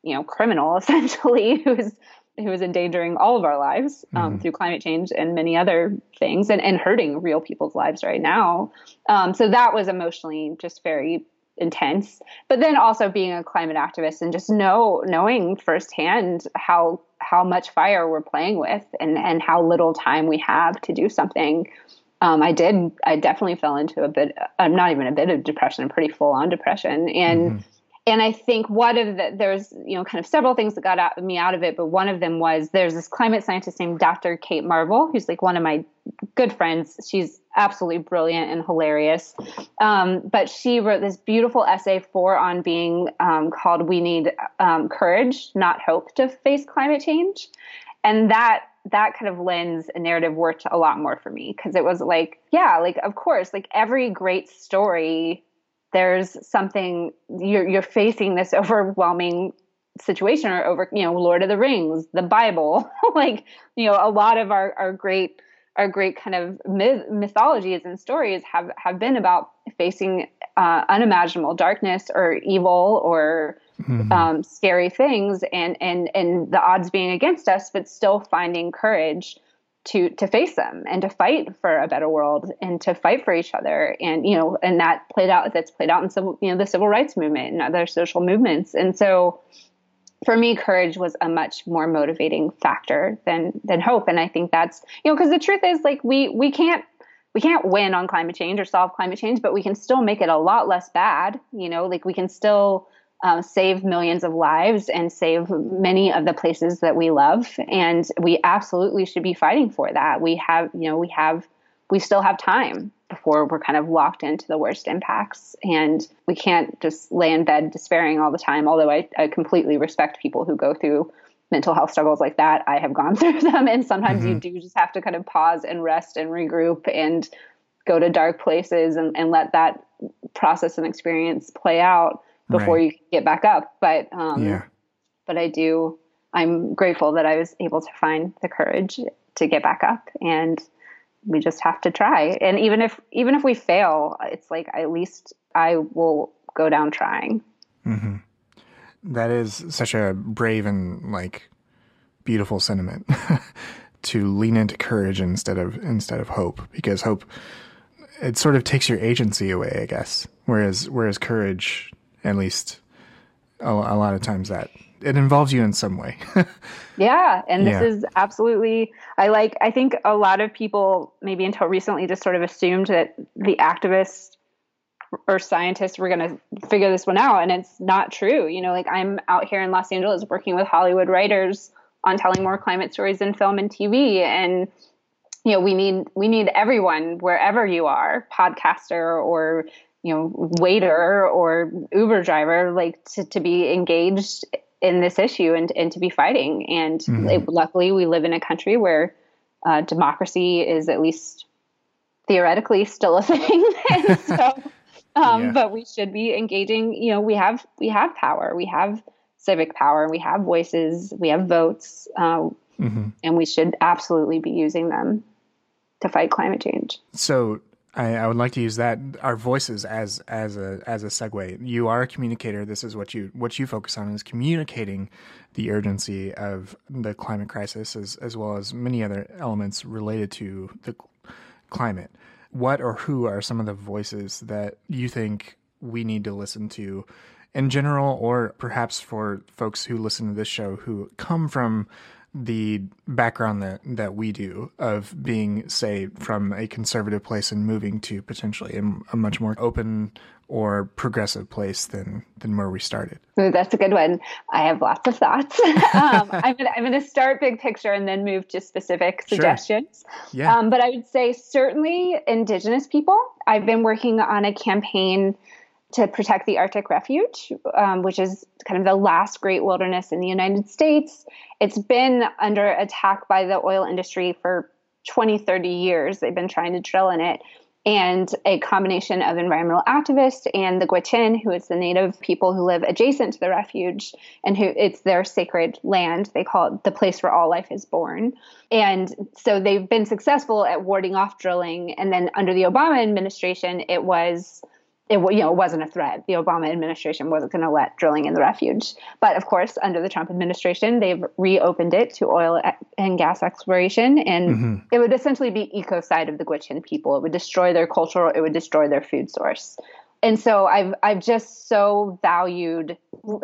you know, criminal essentially who is, who is endangering all of our lives um, mm-hmm. through climate change and many other things and, and hurting real people's lives right now. Um, so that was emotionally just very intense, but then also being a climate activist and just know, knowing firsthand how, how much fire we're playing with and, and how little time we have to do something. Um, I did, I definitely fell into a bit, I'm uh, not even a bit of depression, pretty full on depression. And, mm-hmm. and I think one of the, there's, you know, kind of several things that got out, me out of it, but one of them was there's this climate scientist named Doctor Kate Marvel, who's like one of my good friends. She's absolutely brilliant and hilarious. Um, but she wrote this beautiful essay for On Being um, called We Need um, Courage, Not Hope to Face Climate Change. And that that kind of lens and narrative worked a lot more for me because it was like, yeah, like, of course, like every great story, there's something you're, you're facing this overwhelming situation or over, you know, Lord of the Rings, the Bible, like, you know, a lot of our, our great, our great kind of myth, mythologies and stories have, have been about facing uh, unimaginable darkness or evil or mm-hmm. um, scary things and, and, and the odds being against us, but still finding courage to, to face them and to fight for a better world and to fight for each other. And, you know, and that played out, that's played out in civil, you know, the civil rights movement and other social movements. And so for me, courage was a much more motivating factor than, than hope. And I think that's, you know, cause the truth is like, we, we can't, we can't win on climate change or solve climate change, but we can still make it a lot less bad. You know, like we can still uh, save millions of lives and save many of the places that we love. And we absolutely should be fighting for that. We have, you know, we have, we still have time before we're kind of locked into the worst impacts. And we can't just lay in bed despairing all the time. Although I, I completely respect people who go through mental health struggles like that. I have gone through them. And sometimes mm-hmm. you do just have to kind of pause and rest and regroup and go to dark places and, and let that process and experience play out before right. you get back up. But, um, yeah. but I do, I'm grateful that I was able to find the courage to get back up, and we just have to try. And even if, even if we fail, it's like, at least I will go down trying. Mm-hmm. That is such a brave and like beautiful sentiment to lean into courage instead of, instead of hope, because hope, it sort of takes your agency away, I guess. Whereas, whereas courage, at least a, a lot of times that it involves you in some way. yeah. And this yeah. is absolutely, I like, I think a lot of people maybe until recently just sort of assumed that the activists or scientists were going to figure this one out. And it's not true. You know, like I'm out here in Los Angeles working with Hollywood writers on telling more climate stories in film and T V. And, you know, we need, we need everyone wherever you are, podcaster or, you know, waiter or Uber driver, like to, to be engaged in this issue and, and to be fighting. And mm-hmm. it, luckily we live in a country where uh, democracy is at least theoretically still a thing. and so, um, yeah. But we should be engaging, you know, we have, we have power, we have civic power, we have voices, we have votes, uh, mm-hmm. and we should absolutely be using them to fight climate change. So I, I would like to use that, our voices, as as a as a segue. You are a communicator. This is what you what you focus on, is communicating the urgency of the climate crisis, as as well as many other elements related to the climate. What or who are some of the voices that you think we need to listen to in general, or perhaps for folks who listen to this show who come from the background that, that we do of being, say, from a conservative place and moving to potentially a, a much more open or progressive place than, than where we started? Ooh, that's a good one. I have lots of thoughts. um, I'm gonna, I'm going to start big picture and then move to specific suggestions. Sure. Yeah. Um, but I would say certainly Indigenous people. I've been working on a campaign to protect the Arctic Refuge, um, which is kind of the last great wilderness in the United States. It's been under attack by the oil industry for twenty, thirty years. They've been trying to drill in it. and a combination of environmental activists and the Gwich'in, who is the native people who live adjacent to the refuge and who it's their sacred land. They call it the place where all life is born. And so they've been successful at warding off drilling. And then under the Obama administration, it was It, you know, it wasn't a threat. The Obama administration wasn't going to let drilling in the refuge. But of course, under the Trump administration, they've reopened it to oil and gas exploration. And mm-hmm. it would essentially be ecocide of the Gwich'in people. It would destroy their culture. It would destroy their food source. And so I've I've just so valued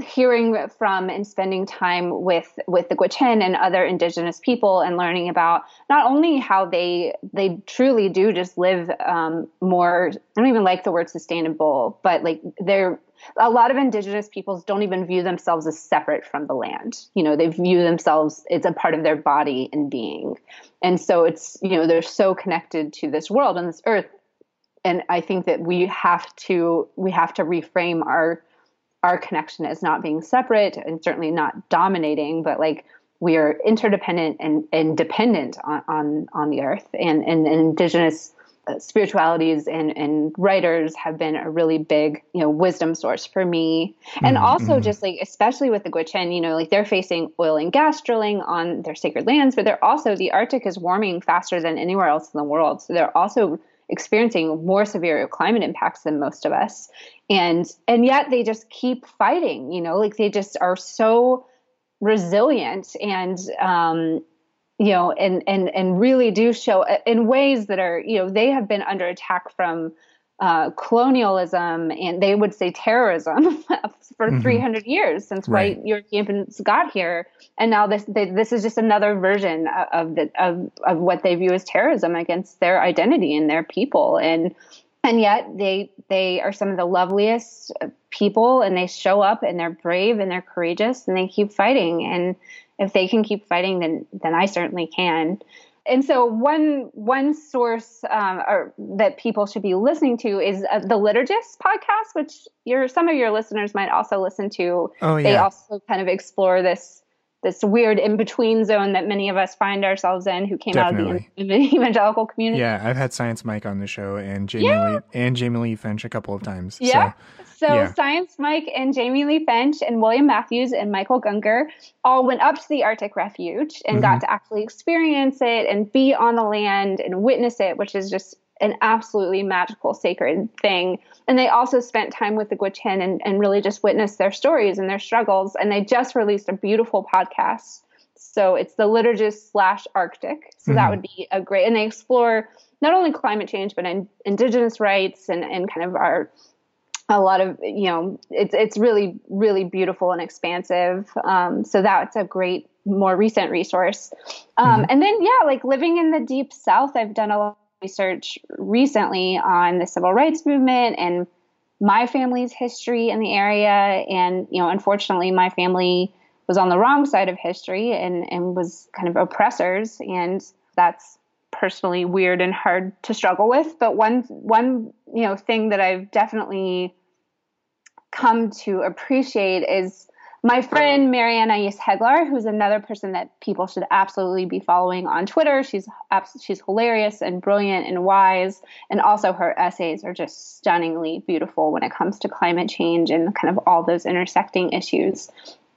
hearing from and spending time with, with the Gwich'in and other indigenous people and learning about not only how they they truly do just live um, more, I don't even like the word sustainable, but like they're a lot of indigenous peoples don't even view themselves as separate from the land. You know, they view themselves, it's a part of their body and being. And so it's, you know, they're so connected to this world and this earth. And I think that we have to we have to reframe our our connection as not being separate and certainly not dominating, but like we are interdependent and, and dependent on, on, on the earth. And, and, and indigenous spiritualities and, and writers have been a really big, you know, wisdom source for me. And mm-hmm. also just like, especially with the Gwich'in, you know, like they're facing oil and gas drilling on their sacred lands, but they're also, the Arctic is warming faster than anywhere else in the world. So they're also experiencing more severe climate impacts than most of us. And, and yet they just keep fighting, you know, like they just are so resilient and, um, you know, and, and, and really do show in ways that are, you know, they have been under attack from, uh, colonialism and they would say terrorism for mm-hmm. three hundred years since right. white Europeans got here. And now this, they, this is just another version of the, of, of what they view as terrorism against their identity and their people. And, and yet they, they are some of the loveliest people and they show up and they're brave and they're courageous and they keep fighting. And if they can keep fighting, then, then I certainly can. And so one one source um, or, that people should be listening to is uh, the Liturgists podcast, which your some of your listeners might also listen to. Oh, yeah. They also kind of explore this this weird in-between zone that many of us find ourselves in who came Definitely. out of the, the evangelical community. Yeah, I've had Science Mike on the show and Jamie, yeah. Lee, and Jamie Lee Finch a couple of times. Yeah. So. So yeah. Science Mike and Jamie Lee Finch and William Matthews and Michael Gunker all went up to the Arctic Refuge and mm-hmm. got to actually experience it and be on the land and witness it, which is just an absolutely magical, sacred thing. And they also spent time with the Gwich'in and, and really just witnessed their stories and their struggles. And they just released a beautiful podcast. So it's the Liturgists slash Arctic. So mm-hmm. that would be a great, and they explore not only climate change, but in, indigenous rights and, and kind of our a lot of, you know, it's, it's really, really beautiful and expansive. Um, so that's a great, more recent resource. Um, mm-hmm. And then, yeah, like living in the deep South, I've done a lot of research recently on the civil rights movement and my family's history in the area. And, you know, unfortunately my family was on the wrong side of history and, and was kind of oppressors. And that's personally weird and hard to struggle with. But one, one, you know, thing that I've definitely come to appreciate is my friend, Mary Annaïse Heglar, who's another person that people should absolutely be following on Twitter. She's, she's hilarious and brilliant and wise. And also her essays are just stunningly beautiful when it comes to climate change and kind of all those intersecting issues.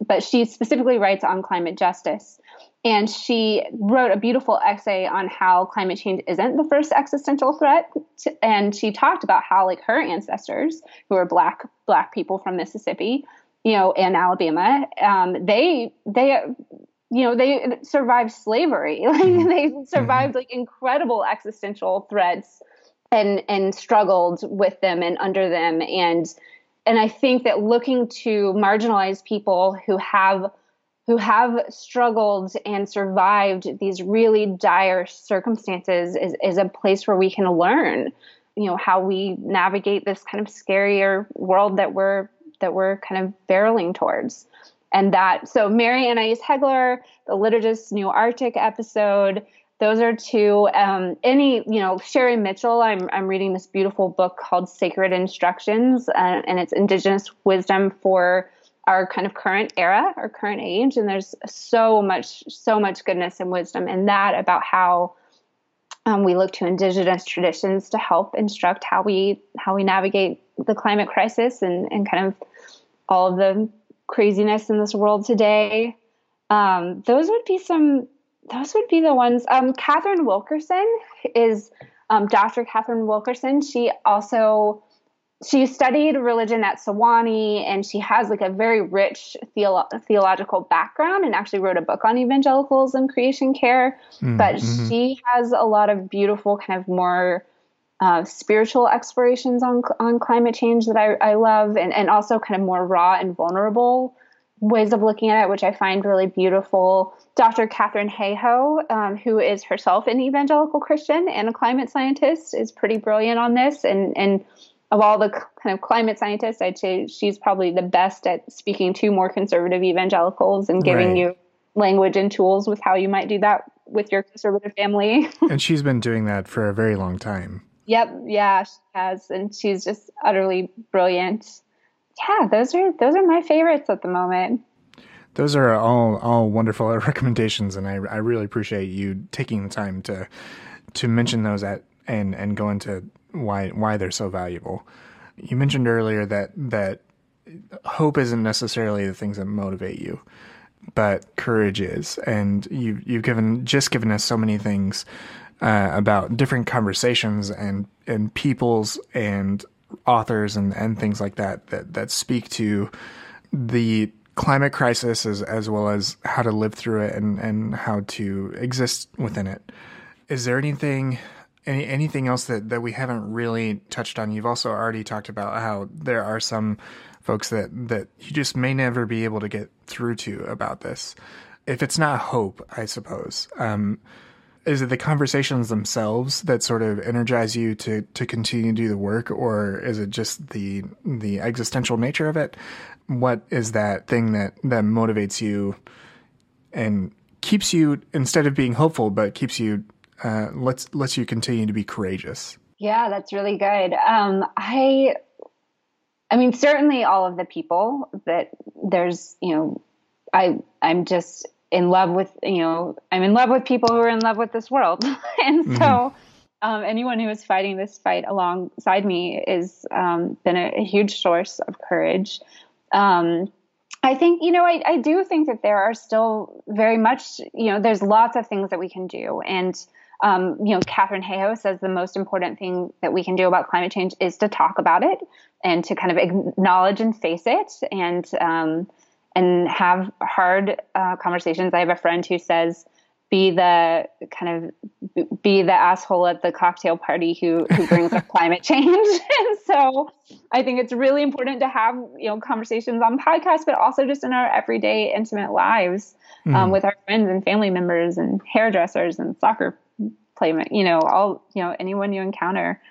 But she specifically writes on climate justice. And she wrote a beautiful essay on how climate change isn't the first existential threat. And she talked about how like her ancestors, who are black, black people from Mississippi, you know, and Alabama, um, they, they, you know, they survived slavery. Like they survived like incredible existential threats and, and struggled with them and under them. And, and I think that looking to marginalized people who have who have struggled and survived these really dire circumstances is, is a place where we can learn, you know, how we navigate this kind of scarier world that we're, that we're kind of barreling towards. And that, so Mary Annaïse Heglar, the Liturgist's New Arctic episode, those are two, um, any, you know, Sherry Mitchell, I'm, I'm reading this beautiful book called Sacred Instructions, uh, and it's Indigenous Wisdom for our kind of current era, our current age. And there's so much, so much goodness and wisdom in that about how Um, we look to Indigenous traditions to help instruct how we how we navigate the climate crisis and, and kind of all of the craziness in this world today. Um, those would be some. Those would be the ones. Um, Catherine Wilkerson is um, Doctor Catherine Wilkerson. She also she studied religion at Sewanee, and she has like a very rich theolo- theological background, and actually wrote a book on evangelicals and creation care. Mm, but mm-hmm. she has a lot of beautiful, kind of more uh, spiritual explorations on on climate change that I, I love, and and also kind of more raw and vulnerable ways of looking at it, which I find really beautiful. Doctor Catherine Hayhoe, um, who is herself an evangelical Christian and a climate scientist, is pretty brilliant on this. And, and of all the kind of climate scientists, I'd say she's probably the best at speaking to more conservative evangelicals and giving right. you language and tools with how you might do that with your conservative family. And she's been doing that for a very long time. Yep. Yeah, she has. And she's just utterly brilliant. Yeah, those are those are my favorites at the moment. Those are all all wonderful recommendations, and I I really appreciate you taking the time to to mention those at and and go into why why they're so valuable. You mentioned earlier that that hope isn't necessarily the things that motivate you, but courage is, and you you've given just given us so many things uh, about different conversations and and peoples and authors and, and things like that, that that speak to the climate crisis as, as well as how to live through it and, and how to exist within it. Is there anything any anything else that, that we haven't really touched on? You've also already talked about how there are some folks that, that you just may never be able to get through to about this. If it's not hope, I suppose. Um, Is it the conversations themselves that sort of energize you to, to continue to do the work, or is it just the the existential nature of it? What is that thing that, that motivates you and keeps you, instead of being hopeful, but keeps you uh, lets lets you continue to be courageous? Yeah, that's really good. Um, I, I mean, certainly all of the people that there's, you know, I I'm just. in love with, you know, I'm in love with people who are in love with this world. And so mm-hmm. um, anyone who is fighting this fight alongside me is um, been a, a huge source of courage. Um, I think, you know, I, I do think that there are still very much, you know, there's lots of things that we can do. And, um, you know, Catherine Hayhoe says the most important thing that we can do about climate change is to talk about it and to kind of acknowledge and face it. And, um, and have hard uh, conversations. I have a friend who says, be the kind of, be the asshole at the cocktail party who, who brings up climate change. And so I think it's really important to have, you know, conversations on podcasts, but also just in our everyday intimate lives um, mm. with our friends and family members and hairdressers and soccer playmates, you know, all, you know, anyone you encounter.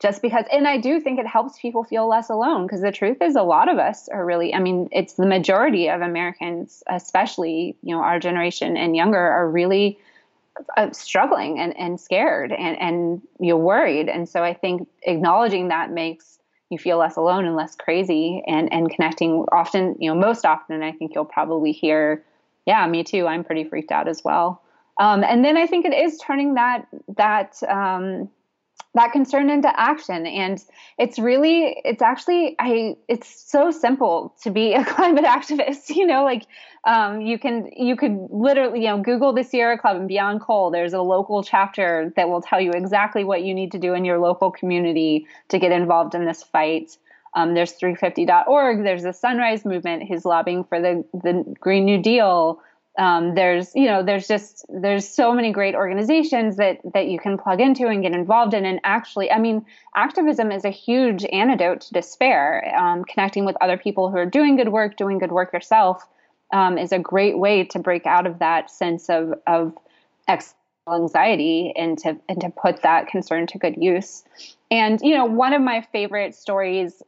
Just because, and I do think it helps people feel less alone, because the truth is a lot of us are really, I mean, it's the majority of Americans, especially, you know, our generation and younger, are really uh, struggling and, and scared and, and you're worried. And so I think acknowledging that makes you feel less alone and less crazy and, and connecting often, you know, most often, I think you'll probably hear, yeah, me too. I'm pretty freaked out as well. Um, and then I think it is turning that, that, um, that concern into action. And it's really, it's actually, I, it's so simple to be a climate activist, you know, like, um, you can, you could literally, you know, Google the Sierra Club and Beyond Coal. There's a local chapter that will tell you exactly what you need to do in your local community to get involved in this fight. Um, there's three fifty dot org. There's the Sunrise Movement, who's lobbying for the, the Green New Deal. Um, there's, you know, there's just, there's so many great organizations that, that you can plug into and get involved in. And actually, I mean, activism is a huge antidote to despair. Um, connecting with other people who are doing good work, doing good work yourself, um, is a great way to break out of that sense of, of ex- anxiety and to, and to put that concern to good use. And, you know, one of my favorite stories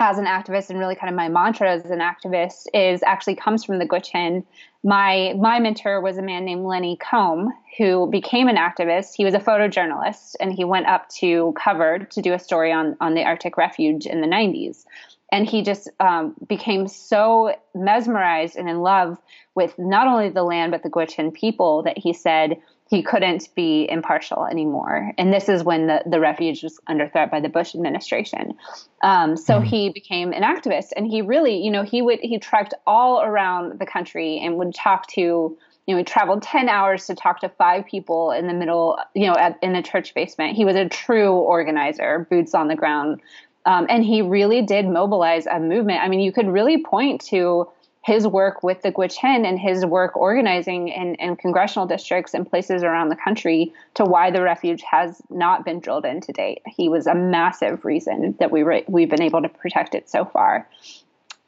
as an activist, and really kind of my mantra as an activist, is actually comes from the Gwich'in. My my mentor was a man named Lenny Combe, who became an activist. He was a photojournalist, and he went up to Covered to do a story on, on the Arctic Refuge in the nineties. And he just um, became so mesmerized and in love with not only the land, but the Gwich'in people that he said he couldn't be impartial anymore. And this is when the, the refuge was under threat by the Bush administration. Um, so mm-hmm. he became an activist, and he really, you know, he would, he trekked all around the country and would talk to, you know, he traveled ten hours to talk to five people in the middle, you know, at, in a church basement. He was a true organizer, boots on the ground. Um, and he really did mobilize a movement. I mean, you could really point to his work with the Gwich'in and his work organizing in, in congressional districts and places around the country to why the refuge has not been drilled in to date. He was a massive reason that we were, we've been able to protect it so far.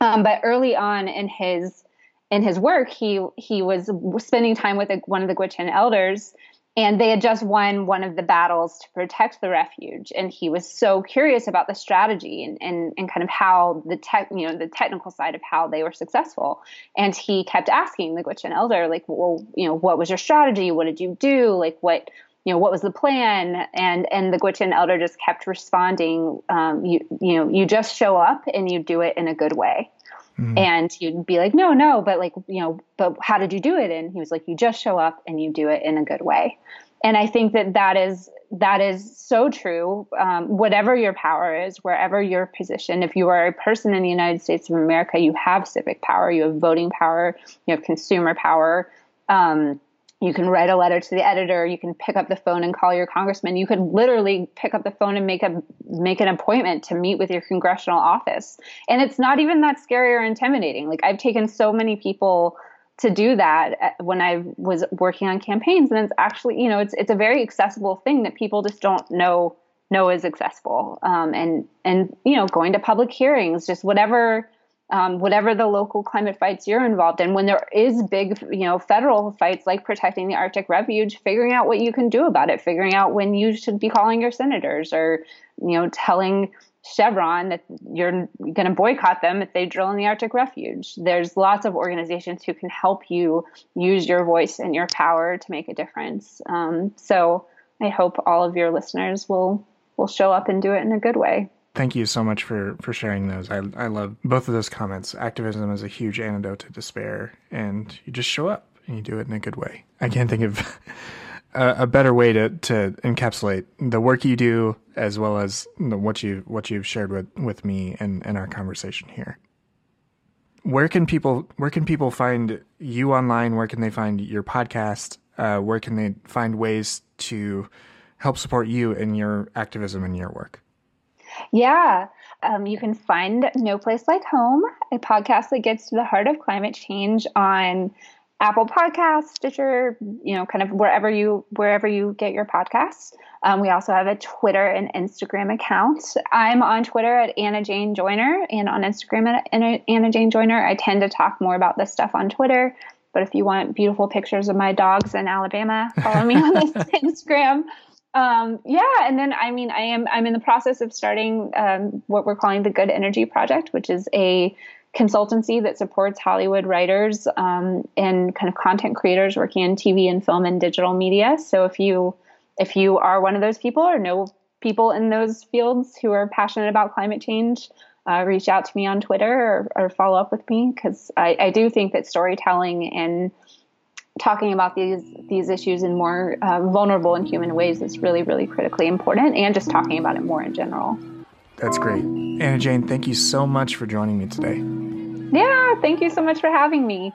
Um, but early on in his in his work, he he was spending time with a, one of the Gwich'in elders, and they had just won one of the battles to protect the refuge. And he was so curious about the strategy and, and, and kind of how the tech, you know, the technical side of how they were successful. And he kept asking the Gwich'in elder, like, well, you know, what was your strategy? What did you do? Like, what, you know, what was the plan? And, and the Gwich'in elder just kept responding. Um, you, you know, you just show up and you do it in a good way. Mm-hmm. And you'd be like, no, no, but like, you know, but how did you do it? And he was like, you just show up and you do it in a good way. And I think that that is, that is so true. Um, whatever your power is, wherever your position, if you are a person in the United States of America, you have civic power, you have voting power, you have consumer power. Um, you can write a letter to the editor. You can pick up the phone and call your congressman. You could literally pick up the phone and make a make an appointment to meet with your congressional office. And it's not even that scary or intimidating. Like, I've taken so many people to do that when I was working on campaigns, and it's actually, you know, it's it's a very accessible thing that people just don't know know is accessible. Um, and and you know, going to public hearings, just whatever. Um, whatever the local climate fights you're involved in, when there is big, you know, federal fights like protecting the Arctic Refuge, figuring out what you can do about it, figuring out when you should be calling your senators or, you know, telling Chevron that you're going to boycott them if they drill in the Arctic Refuge. There's lots of organizations who can help you use your voice and your power to make a difference. Um, so I hope all of your listeners will will show up and do it in a good way. Thank you so much for, for sharing those. I I love both of those comments. Activism is a huge antidote to despair, and you just show up and you do it in a good way. I can't think of a, a better way to, to encapsulate the work you do, as well as the, what you what you've shared with, with me and, and our conversation here. Where can people where can people find you online? Where can they find your podcast? Uh, where can they find ways to help support you in your activism and your work? Yeah. Um, you can find No Place Like Home, a podcast that gets to the heart of climate change, on Apple Podcasts, Stitcher, you know, kind of wherever you wherever you get your podcasts. Um, we also have a Twitter and Instagram account. I'm on Twitter at Anna Jane Joyner and on Instagram at Anna Jane Joyner. I tend to talk more about this stuff on Twitter. But if you want beautiful pictures of my dogs in Alabama, follow me on Instagram. Um, yeah. And then, I mean, I am, I'm in the process of starting, um, what we're calling the Good Energy Project, which is a consultancy that supports Hollywood writers, um, and kind of content creators working in T V and film and digital media. So if you, if you are one of those people or know people in those fields who are passionate about climate change, uh, reach out to me on Twitter or, or follow up with me. Cause I, I do think that storytelling and talking about these these issues in more uh, vulnerable and human ways is really, really critically important, and just talking about it more in general. That's great. Anna Jane, thank you so much for joining me today. Yeah, thank you so much for having me.